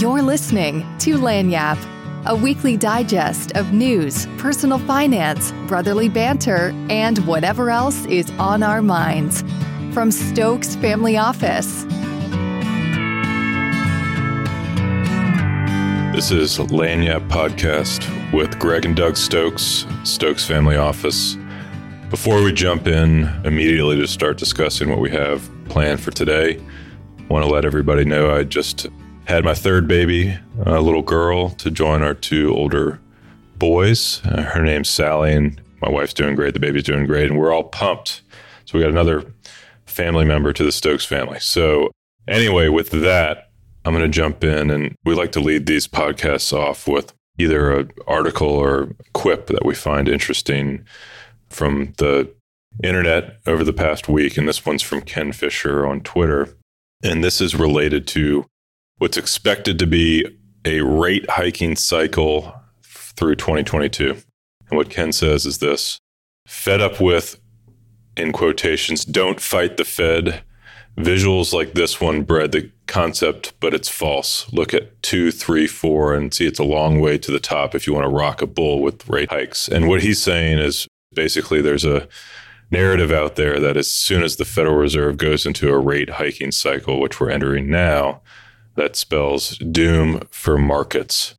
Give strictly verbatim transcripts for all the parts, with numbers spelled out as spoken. You're listening to Lanyap, a weekly digest of news, personal finance, brotherly banter, and whatever else is on our minds. From Stokes Family Office. This is Lanyap Podcast with Greg and Doug Stokes, Stokes Family Office. Before we jump in immediately to start discussing what we have planned for today, I want to let everybody know I just had my third baby, a little girl, to join our two older boys. Uh, her name's Sally, and my wife's doing great. The baby's doing great, and we're all pumped. So we got another family member to the Stokes family. So anyway, with that, I'm going to jump in, and we like to lead these podcasts off with either an article or quip that we find interesting from the internet over the past week. And this one's from Ken Fisher on Twitter. And this is related to what's expected to be a rate hiking cycle through twenty twenty-two. And what Ken says is this: fed up with, in quotations, "don't fight the Fed. Visuals like this one bred the concept, but it's false. Look at two, three, four, and see it's a long way to the top if you want to rock a bull with rate hikes." And what he's saying is basically there's a narrative out there that as soon as the Federal Reserve goes into a rate hiking cycle, which we're entering now, that spells doom for markets.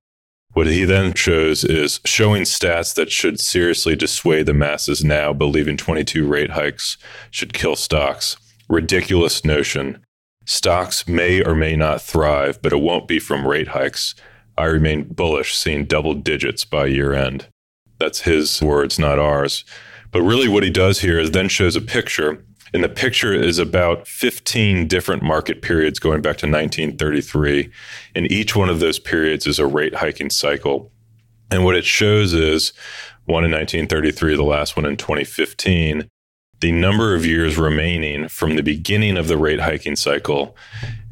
What he then shows is showing stats that should seriously dissuade the masses now, believing twenty-two rate hikes should kill stocks. Ridiculous notion. Stocks may or may not thrive, but it won't be from rate hikes. I remain bullish, seeing double digits by year end. That's his words, not ours. But really what he does here is then shows a picture. And the picture is about fifteen different market periods going back to nineteen thirty-three. And each one of those periods is a rate hiking cycle. And what it shows is one in nineteen thirty-three, the last one in twenty fifteen, the number of years remaining from the beginning of the rate hiking cycle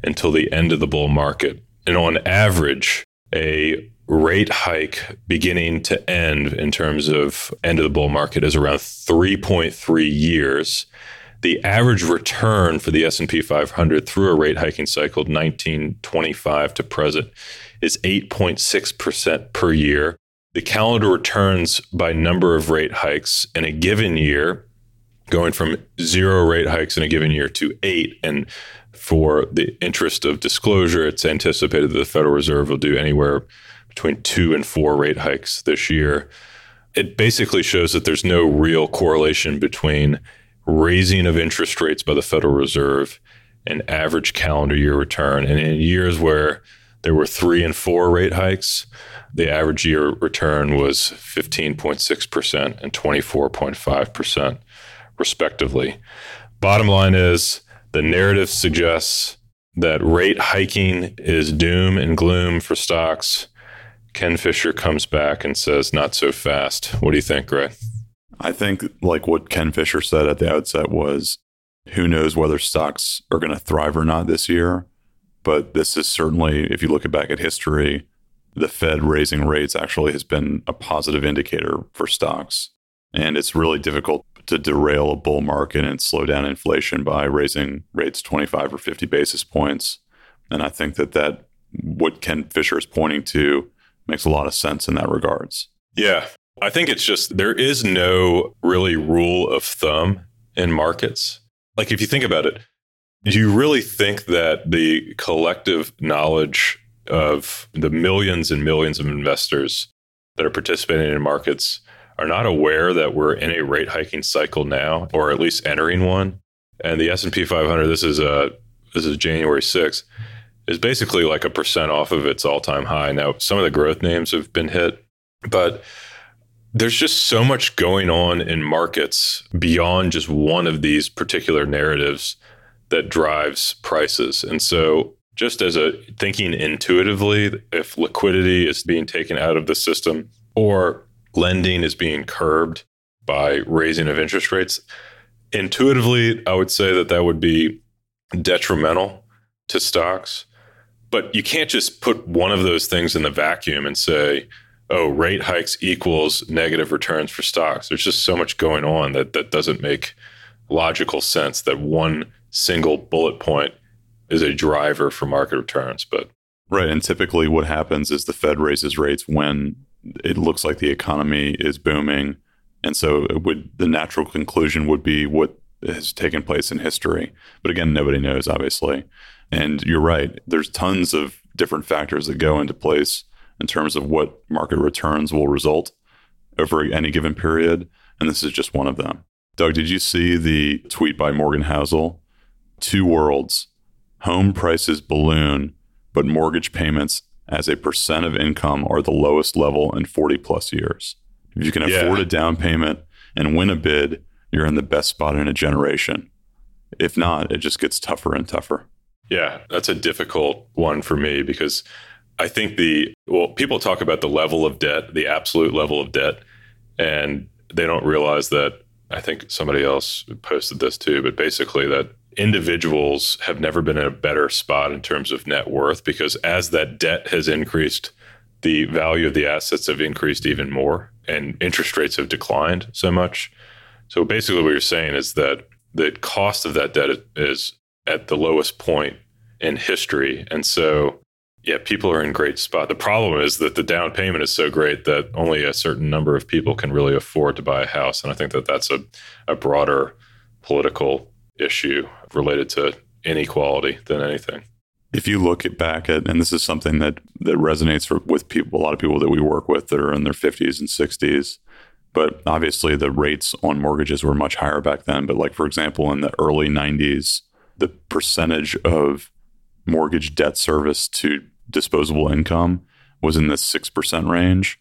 until the end of the bull market. And on average, a rate hike beginning to end in terms of end of the bull market is around three point three years. The average return for the S and P five hundred through a rate hiking cycle, nineteen twenty-five to present, is eight point six percent per year. The calendar returns by number of rate hikes in a given year, going from zero rate hikes in a given year to eight. And for the interest of disclosure, it's anticipated that the Federal Reserve will do anywhere between two and four rate hikes this year. It basically shows that there's no real correlation between raising of interest rates by the Federal Reserve and average calendar year return. And in years where there were three and four rate hikes, the average year return was fifteen point six percent and twenty-four point five percent, respectively. Bottom line is the narrative suggests that rate hiking is doom and gloom for stocks. Ken Fisher comes back and says, not so fast. What do you think, Gray? I think like what Ken Fisher said at the outset was, who knows whether stocks are going to thrive or not this year. But this is certainly, if you look back at history, the Fed raising rates actually has been a positive indicator for stocks. And it's really difficult to derail a bull market and slow down inflation by raising rates twenty-five or fifty basis points. And I think that, that what Ken Fisher is pointing to makes a lot of sense in that regards. Yeah. I think it's just there is no really rule of thumb in markets. Like if you think about it, do you really think that the collective knowledge of the millions and millions of investors that are participating in markets are not aware that we're in a rate hiking cycle now, or at least entering one? And the S and P five hundred, this is a this is January sixth, is basically like a percent off of its all-time high. Now, some of the growth names have been hit, but there's just so much going on in markets beyond just one of these particular narratives that drives prices. And so just as a thinking intuitively, if liquidity is being taken out of the system or lending is being curbed by raising of interest rates, intuitively, I would say that that would be detrimental to stocks. But you can't just put one of those things in the vacuum and say, oh, rate hikes equals negative returns for stocks. There's just so much going on that that doesn't make logical sense that one single bullet point is a driver for market returns. But Right. And typically what happens is the Fed raises rates when it looks like the economy is booming. And so it would, the natural conclusion would be what has taken place in history. But again, nobody knows, obviously. And you're right. There's tons of different factors that go into place in terms of what market returns will result over any given period. And this is just one of them. Doug, did you see the tweet by Morgan Housel? Two worlds, home prices balloon, but mortgage payments as a percent of income are the lowest level in forty plus years. If you can yeah. afford a down payment and win a bid, you're in the best spot in a generation. If not, it just gets tougher and tougher. Yeah, that's a difficult one for me because I think the, well, people talk about the level of debt, the absolute level of debt, and they don't realize that, I think somebody else posted this too, but basically that individuals have never been in a better spot in terms of net worth because as that debt has increased, the value of the assets have increased even more and interest rates have declined so much. So basically what you're saying is that the cost of that debt is at the lowest point in history. And so, yeah, people are in great spot. The problem is that the down payment is so great that only a certain number of people can really afford to buy a house. And I think that that's a, a broader political issue related to inequality than anything. If you look at back at, and this is something that, that resonates for, with people, a lot of people that we work with that are in their fifties and sixties, but obviously the rates on mortgages were much higher back then. But like, for example, in the early nineties, the percentage of mortgage debt service to disposable income was in the six percent range.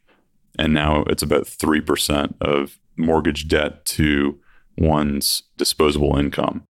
And now it's about three percent of mortgage debt to one's disposable income.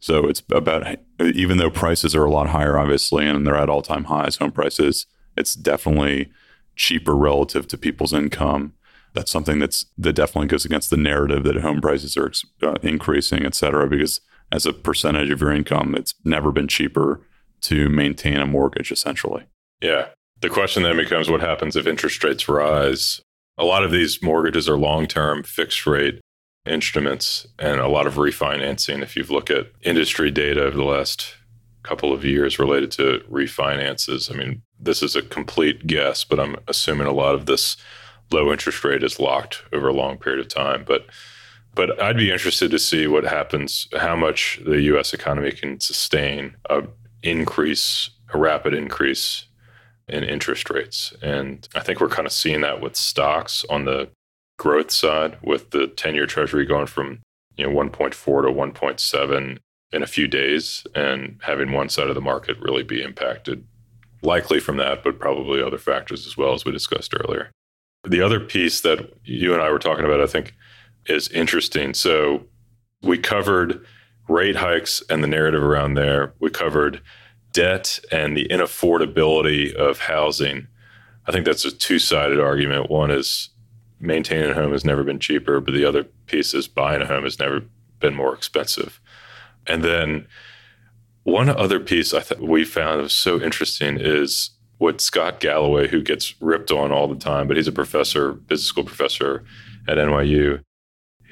So it's about, even though prices are a lot higher, obviously, and they're at all-time highs, home prices, it's definitely cheaper relative to people's income. That's something that's that definitely goes against the narrative that home prices are uh, increasing, et cetera, because as a percentage of your income, it's never been cheaper to maintain a mortgage, essentially. Yeah. The question then becomes what happens if interest rates rise? A lot of these mortgages are long-term fixed rate instruments and a lot of refinancing. If you look at industry data over the last couple of years related to refinances, I mean, this is a complete guess, but I'm assuming a lot of this low interest rate is locked over a long period of time. But But I'd be interested to see what happens, how much the U S economy can sustain a increase, a rapid increase in interest rates. And I think we're kind of seeing that with stocks on the growth side, with the ten-year treasury going from, you know, one point four to one point seven in a few days and having one side of the market really be impacted, likely from that, but probably other factors as well, as we discussed earlier. The other piece that you and I were talking about, I think, is interesting. So we covered rate hikes and the narrative around there. We covered debt and the inaffordability of housing. I think that's a two-sided argument. One is maintaining a home has never been cheaper, but the other piece is buying a home has never been more expensive. And then one other piece I think we found that was so interesting is what Scott Galloway, who gets ripped on all the time, but he's a professor, business school professor at N Y U.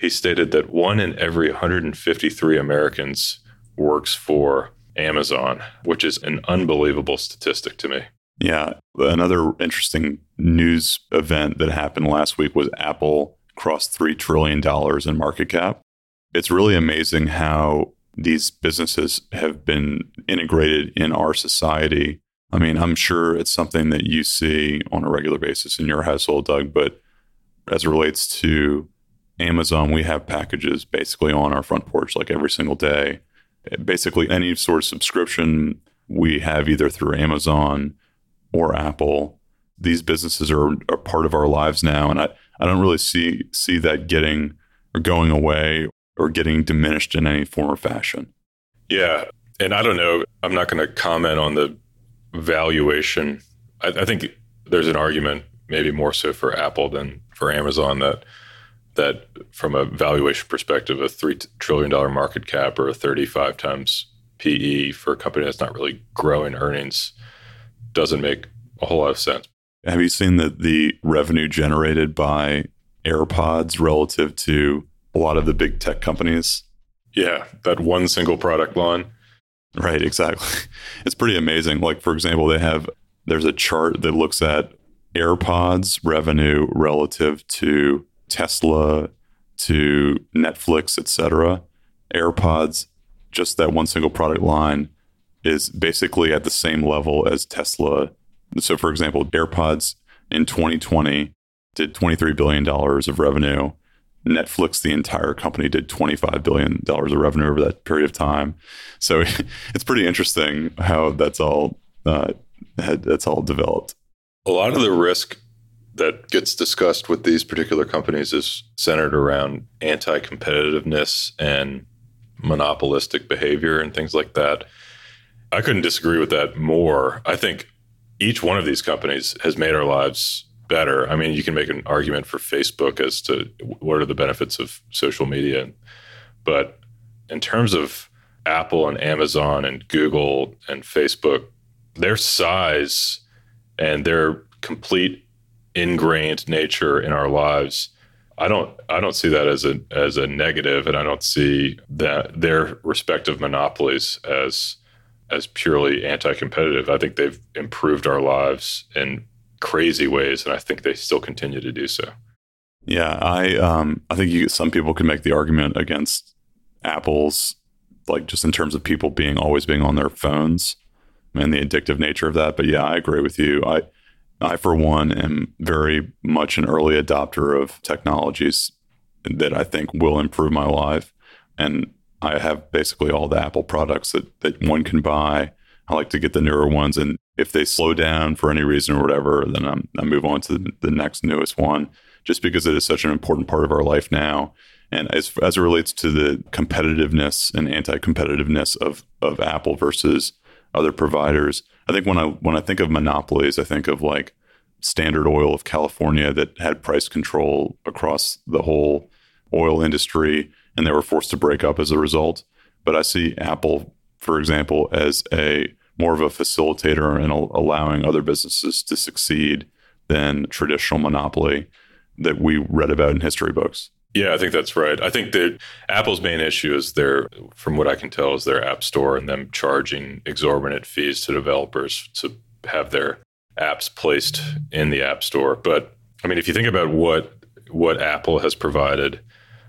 He stated that one in every one hundred fifty-three Americans works for Amazon, which is an unbelievable statistic to me. Yeah. Another interesting news event that happened last week was Apple crossed three trillion dollars in market cap. It's really amazing how these businesses have been integrated in our society. I mean, I'm sure it's something that you see on a regular basis in your household, Doug, but as it relates to Amazon, we have packages basically on our front porch like every single day. Basically, any sort of subscription we have either through Amazon or Apple. These businesses are a part of our lives now, and I, I don't really see see that getting or going away or getting diminished in any form or fashion. Yeah, and I don't know. I'm not going to comment on the valuation. I, I think there's an argument, maybe more so for Apple than for Amazon, that that from a valuation perspective, a three trillion dollars market cap or a thirty-five times P E for a company that's not really growing earnings doesn't make a whole lot of sense. Have you seen that the revenue generated by AirPods relative to a lot of the big tech companies? Yeah, that one single product line. Right, exactly. It's pretty amazing. Like, for example, they have there's a chart that looks at AirPods revenue relative to Tesla, to Netflix, et cetera. AirPods, just that one single product line, is basically at the same level as Tesla. So, for example, AirPods in twenty twenty did twenty-three billion dollars of revenue. Netflix, the entire company, did twenty-five billion dollars of revenue over that period of time. So it's pretty interesting how that's all uh, that's all developed. A lot of the risk that gets discussed with these particular companies is centered around anti-competitiveness and monopolistic behavior and things like that. I couldn't disagree with that more. I think each one of these companies has made our lives better. I mean, you can make an argument for Facebook as to what are the benefits of social media. But in terms of Apple and Amazon and Google and Facebook, their size and their complete ingrained nature in our lives, I don't I don't see that as a as a negative, and I don't see that their respective monopolies as as purely anti-competitive. I think they've improved our lives in crazy ways, and I think they still continue to do so. Yeah, I um I think you, some people can make the argument against Apple's, like just in terms of people being always being on their phones and the addictive nature of that. But yeah, I agree with you. I I, for one, am very much an early adopter of technologies that I think will improve my life. And I have basically all the Apple products that, that one can buy. I like to get the newer ones. And if they slow down for any reason or whatever, then I'm, I move on to the, the next newest one, just because it is such an important part of our life now. And as as it relates to the competitiveness and anti-competitiveness of, of Apple versus other providers, I think when I when I think of monopolies, I think of like Standard Oil of California that had price control across the whole oil industry, and they were forced to break up as a result. But I see Apple, for example, as a more of a facilitator in al- allowing other businesses to succeed than traditional monopoly that we read about in history books. Yeah, I think that's right. I think that Apple's main issue is their, from what I can tell, is their app store and them charging exorbitant fees to developers to have their apps placed in the app store. But I mean, if you think about what what Apple has provided,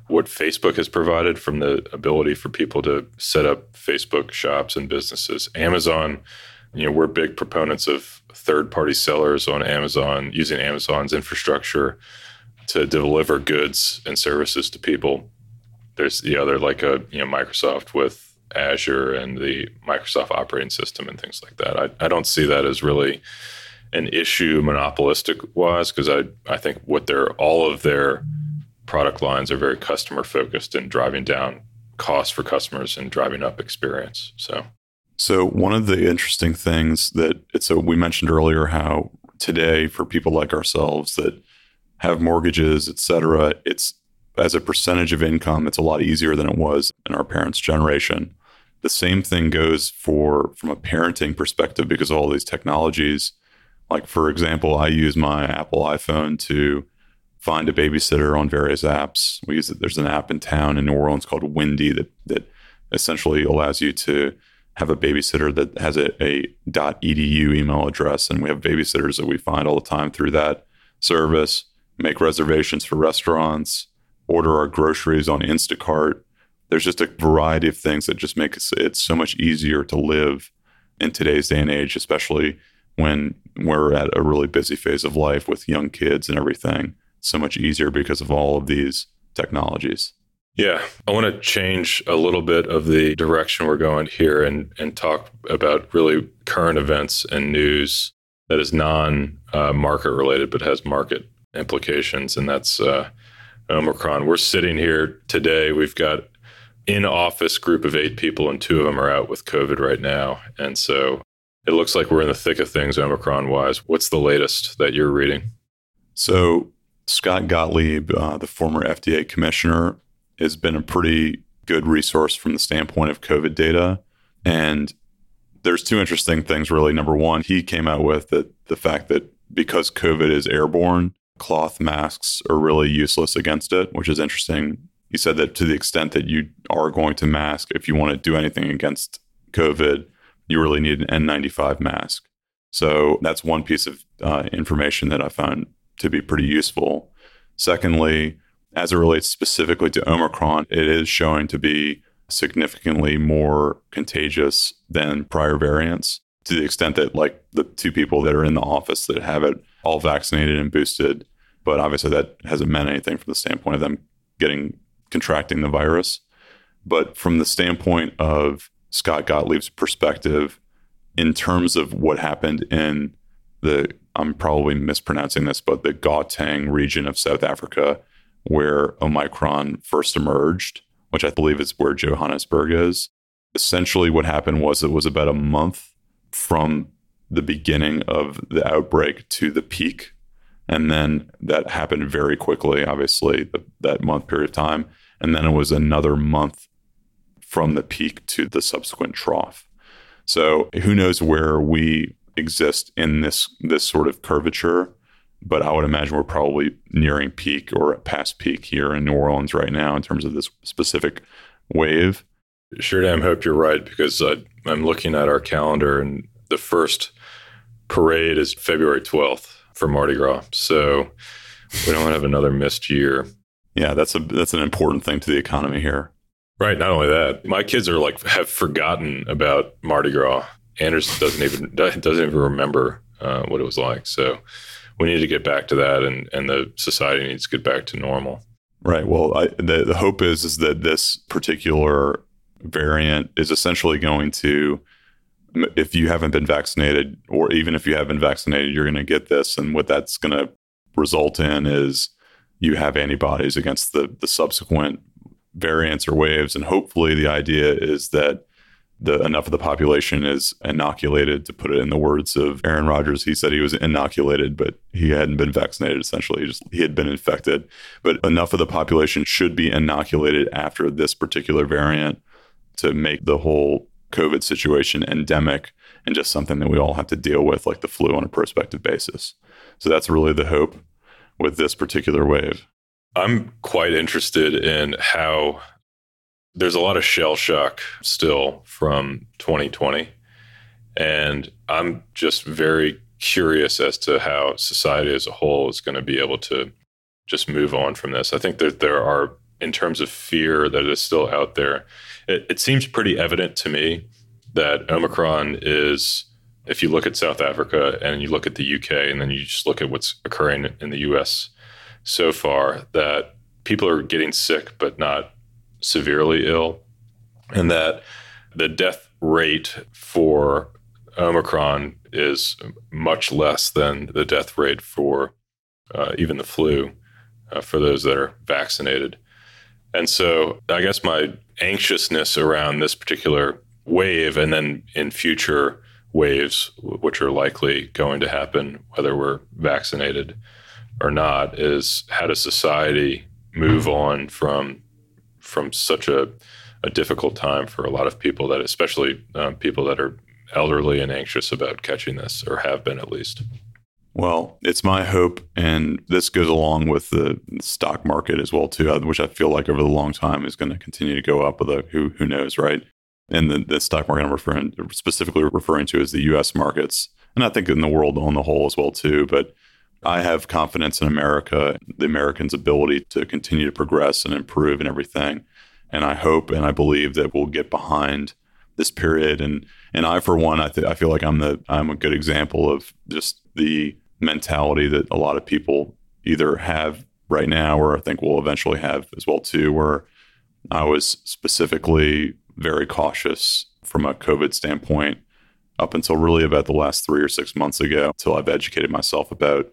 what Facebook has provided from the ability for people to set up Facebook shops and businesses, Amazon, you know, we're big proponents of third-party sellers on Amazon, using Amazon's infrastructure to deliver goods and services to people. There's the other, like a you know Microsoft with Azure and the Microsoft operating system and things like that. I, I don't see that as really an issue monopolistic wise, because I I think what they're all of their product lines are very customer focused and driving down costs for customers and driving up experience. So so one of the interesting things that it's so we mentioned earlier how today for people like ourselves that have mortgages, et cetera, it's as a percentage of income, it's a lot easier than it was in our parents' generation. The same thing goes for from a parenting perspective because of all these technologies. Like, for example, I use my Apple iPhone to find a babysitter on various apps. We use it. There's an app in town in New Orleans called Windy that, that essentially allows you to have a babysitter that has a, a .edu email address. And we have babysitters that we find all the time through that service. Make reservations for restaurants, order our groceries on Instacart. There's just a variety of things that just make it so much easier to live in today's day and age, especially when we're at a really busy phase of life with young kids and everything. It's so much easier because of all of these technologies. Yeah. I want to change a little bit of the direction we're going here and, and talk about really current events and news that is non-market uh, related, but has market implications, and that's uh, Omicron. We're sitting here today. We've got in-office group of eight people, and two of them are out with COVID right now. And so it looks like we're in the thick of things Omicron-wise. What's the latest that you're reading? So Scott Gottlieb, uh, the former F D A commissioner, has been a pretty good resource from the standpoint of COVID data. And there's two interesting things, really. Number one, he came out with the, the fact that because COVID is airborne, cloth masks are really useless against it, which is interesting. He said that to the extent that you are going to mask, if you want to do anything against COVID, you really need an N ninety-five mask. So that's one piece of uh, information that I found to be pretty useful. Secondly, as it relates specifically to Omicron, it is showing to be significantly more contagious than prior variants, to the extent that like the two people that are in the office that have it all vaccinated and boosted, but obviously that hasn't meant anything from the standpoint of them getting contracting the virus. But from the standpoint of Scott Gottlieb's perspective, in terms of what happened in the, I'm probably mispronouncing this, but the Gauteng region of South Africa, where Omicron first emerged, which I believe is where Johannesburg is. Essentially what happened was it was about a month from the beginning of the outbreak to the peak. And then that happened very quickly, obviously, that month period of time. And then it was another month from the peak to the subsequent trough. So who knows where we exist in this this sort of curvature, but I would imagine we're probably nearing peak or past peak here in New Orleans right now in terms of this specific wave. Sure damn hope you're right, because I, I'm looking at our calendar and the first parade is February twelfth for Mardi Gras. So we don't have another missed year. Yeah, that's a that's an important thing to the economy here. Right. Not only that, my kids are like have forgotten about Mardi Gras. Anders doesn't even doesn't even remember uh, what it was like. So we need to get back to that, and, and the society needs to get back to normal. Right. Well, I, the the hope is is that this particular variant is essentially going to, if you haven't been vaccinated, or even if you have been vaccinated, you're going to get this, and what that's going to result in is you have antibodies against the the subsequent variants or waves. And hopefully the idea is that the enough of the population is inoculated, to put it in the words of Aaron Rodgers. He said he was inoculated, but he hadn't been vaccinated. Essentially, he, just, he had been infected. But enough of the population should be inoculated after this particular variant to make the whole COVID situation endemic and just something that we all have to deal with, like the flu, on a prospective basis. So that's really the hope with this particular wave. I'm quite interested in how there's a lot of shell shock still from twenty twenty. And I'm just very curious as to how society as a whole is going to be able to just move on from this. I think that there are, in terms of fear that is still out there, it, it seems pretty evident to me that Omicron is, if you look at South Africa and you look at the U K and then you just look at what's occurring in the U S so far, that people are getting sick but not severely ill, and that the death rate for Omicron is much less than the death rate for uh, even the flu uh, for those that are vaccinated. And so I guess my anxiousness around this particular wave, and then in future waves, which are likely going to happen, whether we're vaccinated or not, is how does society move on from from such a, a difficult time for a lot of people, that especially uh, people that are elderly and anxious about catching this, or have been at least. Well, it's my hope, and this goes along with the stock market as well too, which I feel like over the long time is going to continue to go up, although who who knows, right? And the, the stock market I'm referring specifically referring to is the U S markets, and I think in the world on the whole as well too, but I have confidence in America, the Americans' ability to continue to progress and improve and everything. And I hope and I believe that we'll get behind this period. And and I, for one, I th- I feel like I'm the I'm a good example of just the mentality that a lot of people either have right now, or I think will eventually have as well too, where I was specifically very cautious from a COVID standpoint up until really about the last three or six months ago, until I've educated myself about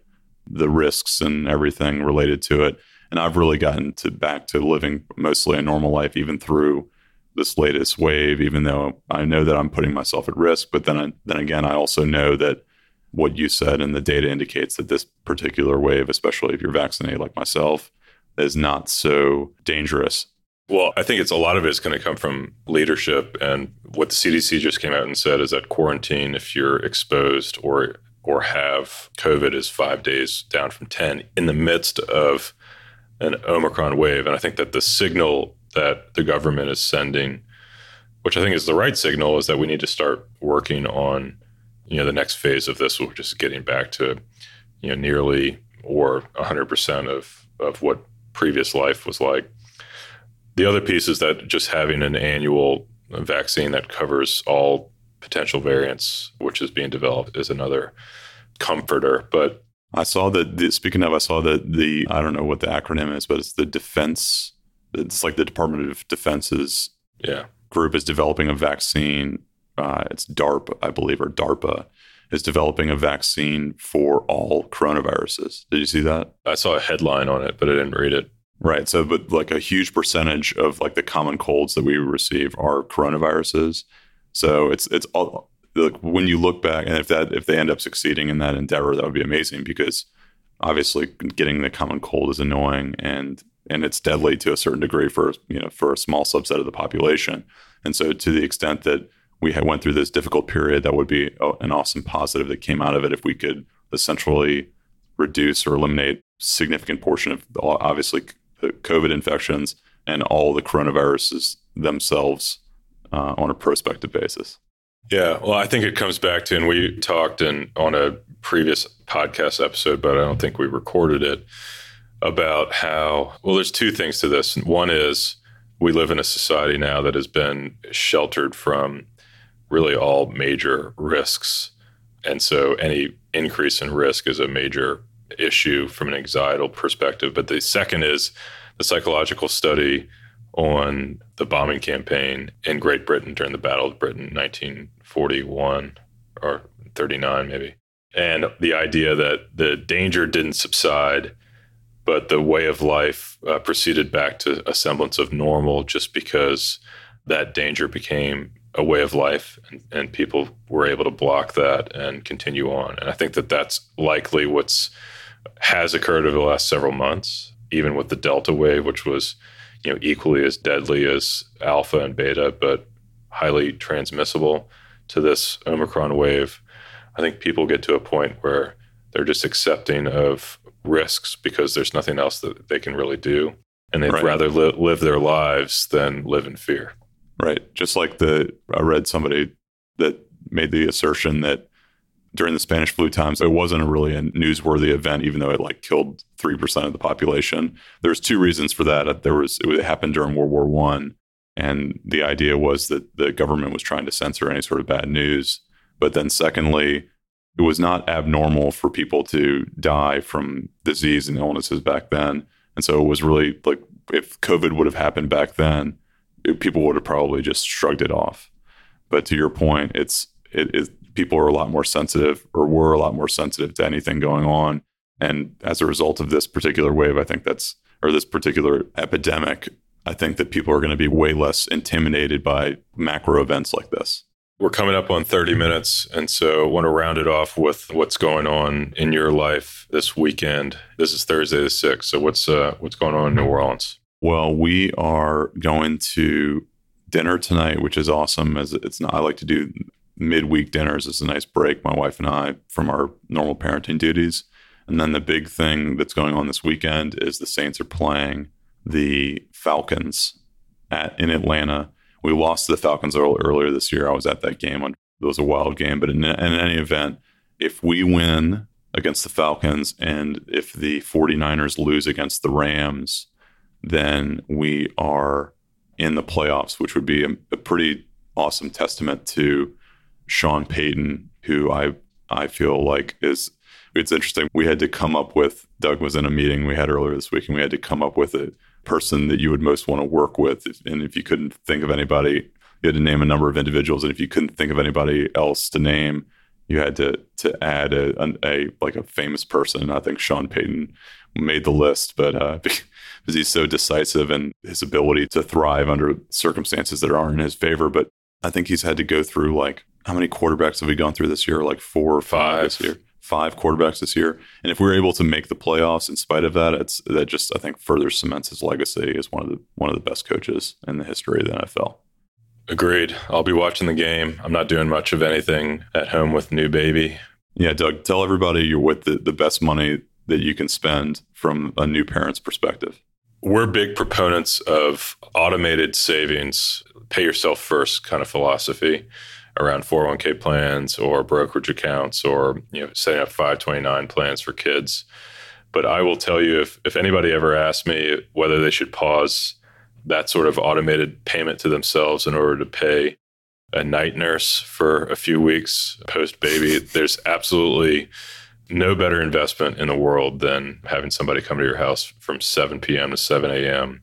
the risks and everything related to it. And I've really gotten to back to living mostly a normal life, even through this latest wave, even though I know that I'm putting myself at risk. But then, I, then again, I also know that what you said and the data indicates that this particular wave, especially if you're vaccinated like myself, is not so dangerous. Well, I think it's a lot of it is going to come from leadership. And what the C D C just came out and said is that quarantine, if you're exposed or or have COVID, is five days down from ten in the midst of an Omicron wave. And I think that the signal that the government is sending, which I think is the right signal, is that we need to start working on, you know, the next phase of this, we're just getting back to, you know, nearly or one hundred percent of, of what previous life was like. The other piece is that just having an annual vaccine that covers all potential variants, which is being developed, is another comforter. But I saw that, speaking of, I saw that the, I don't know what the acronym is, but it's the defense, it's like the Department of Defense's yeah. group is developing a vaccine. Uh, it's DARPA, I believe, or DARPA is developing a vaccine for all coronaviruses. Did you see that? I saw a headline on it, but I didn't read it. Right. So, but like a huge percentage of like the common colds that we receive are coronaviruses. So it's, it's all, like, when you look back, and if that, if they end up succeeding in that endeavor, that would be amazing, because obviously getting the common cold is annoying, and, and it's deadly to a certain degree for, you know, for a small subset of the population. And so to the extent that we had went through this difficult period, that would be an awesome positive that came out of it if we could essentially reduce or eliminate a significant portion of, obviously, the COVID infections and all the coronaviruses themselves uh, on a prospective basis. Yeah, well, I think it comes back to, and we talked in, on a previous podcast episode, but I don't think we recorded it, about how, well, there's two things to this. One is we live in a society now that has been sheltered from really all major risks. And so any increase in risk is a major issue from an anxietal perspective. But the second is the psychological study on the bombing campaign in Great Britain during the Battle of Britain, nineteen forty-one or thirty-nine maybe. And the idea that the danger didn't subside, but the way of life uh, proceeded back to a semblance of normal, just because that danger became a way of life, and, and people were able to block that and continue on. And I think that that's likely what's has occurred over the last several months, even with the Delta wave, which was, you know, equally as deadly as Alpha and Beta, but highly transmissible to this Omicron wave. I think people get to a point where they're just accepting of risks because there's nothing else that they can really do. And they'd right. rather li- live their lives than live in fear. Right. Just like the, I read somebody that made the assertion that during the Spanish flu times, it wasn't a really a newsworthy event, even though it like killed three percent of the population. There's two reasons for that. There was, it happened during World War One, and the idea was that the government was trying to censor any sort of bad news. But then secondly, it was not abnormal for people to die from disease and illnesses back then. And so it was really like, if COVID would have happened back then, it, people would have probably just shrugged it off. But to your point, it's, it is, people are a lot more sensitive, or were a lot more sensitive to anything going on. And as a result of this particular wave, I think that's, or this particular epidemic, I think that people are going to be way less intimidated by macro events like this. We're coming up on thirty minutes. And so I want to round it off with what's going on in your life this weekend. This is Thursday the sixth. So what's, uh, what's going on in New Orleans? Well, we are going to dinner tonight, which is awesome. As it's not, I like to do midweek dinners. It's a nice break, my wife and I, from our normal parenting duties. And then the big thing that's going on this weekend is the Saints are playing the Falcons at in Atlanta. We lost to the Falcons earlier this year. I was at that game. It was a wild game. But in, in any event, if we win against the Falcons and if the 49ers lose against the Rams, then we are in the playoffs, which would be a, a pretty awesome testament to Sean Payton, who I I feel like is, it's interesting. We had to come up with, Doug was in a meeting we had earlier this week, and we had to come up with a person that you would most want to work with. And if you couldn't think of anybody, you had to name a number of individuals. And if you couldn't think of anybody else to name, you had to to add a, a, a like a famous person. I think Sean Payton made the list, but uh, because he's so decisive and his ability to thrive under circumstances that aren't in his favor. But I think he's had to go through, like, how many quarterbacks have we gone through this year? Like four or five, five this year. Five quarterbacks this year. And if we're able to make the playoffs in spite of that, it's that just, I think, further cements his legacy as one of the one of the best coaches in the history of the N F L. Agreed. I'll be watching the game. I'm not doing much of anything at home with new baby. Yeah, Doug, tell everybody you're with the, the best money that you can spend from a new parent's perspective. We're big proponents of automated savings, pay yourself first kind of philosophy. around four oh one k plans or brokerage accounts or, you know, setting up five twenty-nine plans for kids. But I will tell you, if, if anybody ever asked me whether they should pause that sort of automated payment to themselves in order to pay a night nurse for a few weeks post-baby, there's absolutely no better investment in the world than having somebody come to your house from seven p.m. to seven a.m.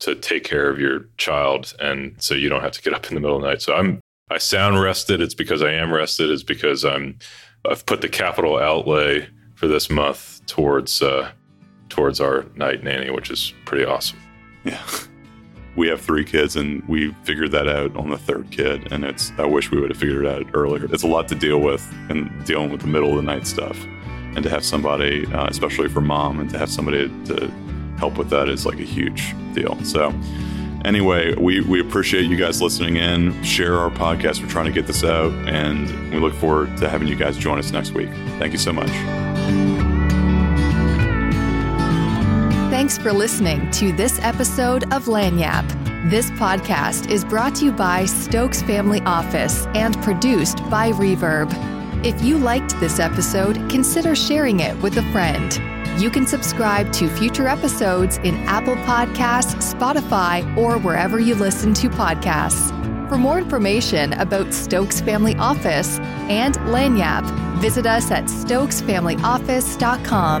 to take care of your child, and so you don't have to get up in the middle of the night. So I'm I sound rested. It's because I am rested. It's because I'm I've put the capital outlay for this month towards uh, towards our night nanny, which is pretty awesome. Yeah. We have three kids, and we figured that out on the third kid, and it's I wish we would have figured it out earlier. It's a lot to deal with, and dealing with the middle of the night stuff, and to have somebody, uh, especially for mom, and to have somebody to help with that is like a huge deal. So anyway, we, we appreciate you guys listening in. Share our podcast. We're trying to get this out, and we look forward to having you guys join us next week. Thank you so much. Thanks for listening to this episode of Lanyap. This podcast is brought to you by Stokes Family Office and produced by Reverb. If you liked this episode, consider sharing it with a friend. You can subscribe to future episodes in Apple Podcasts, Spotify, or wherever you listen to podcasts. For more information about Stokes Family Office and Lanyap, visit us at stokes family office dot com.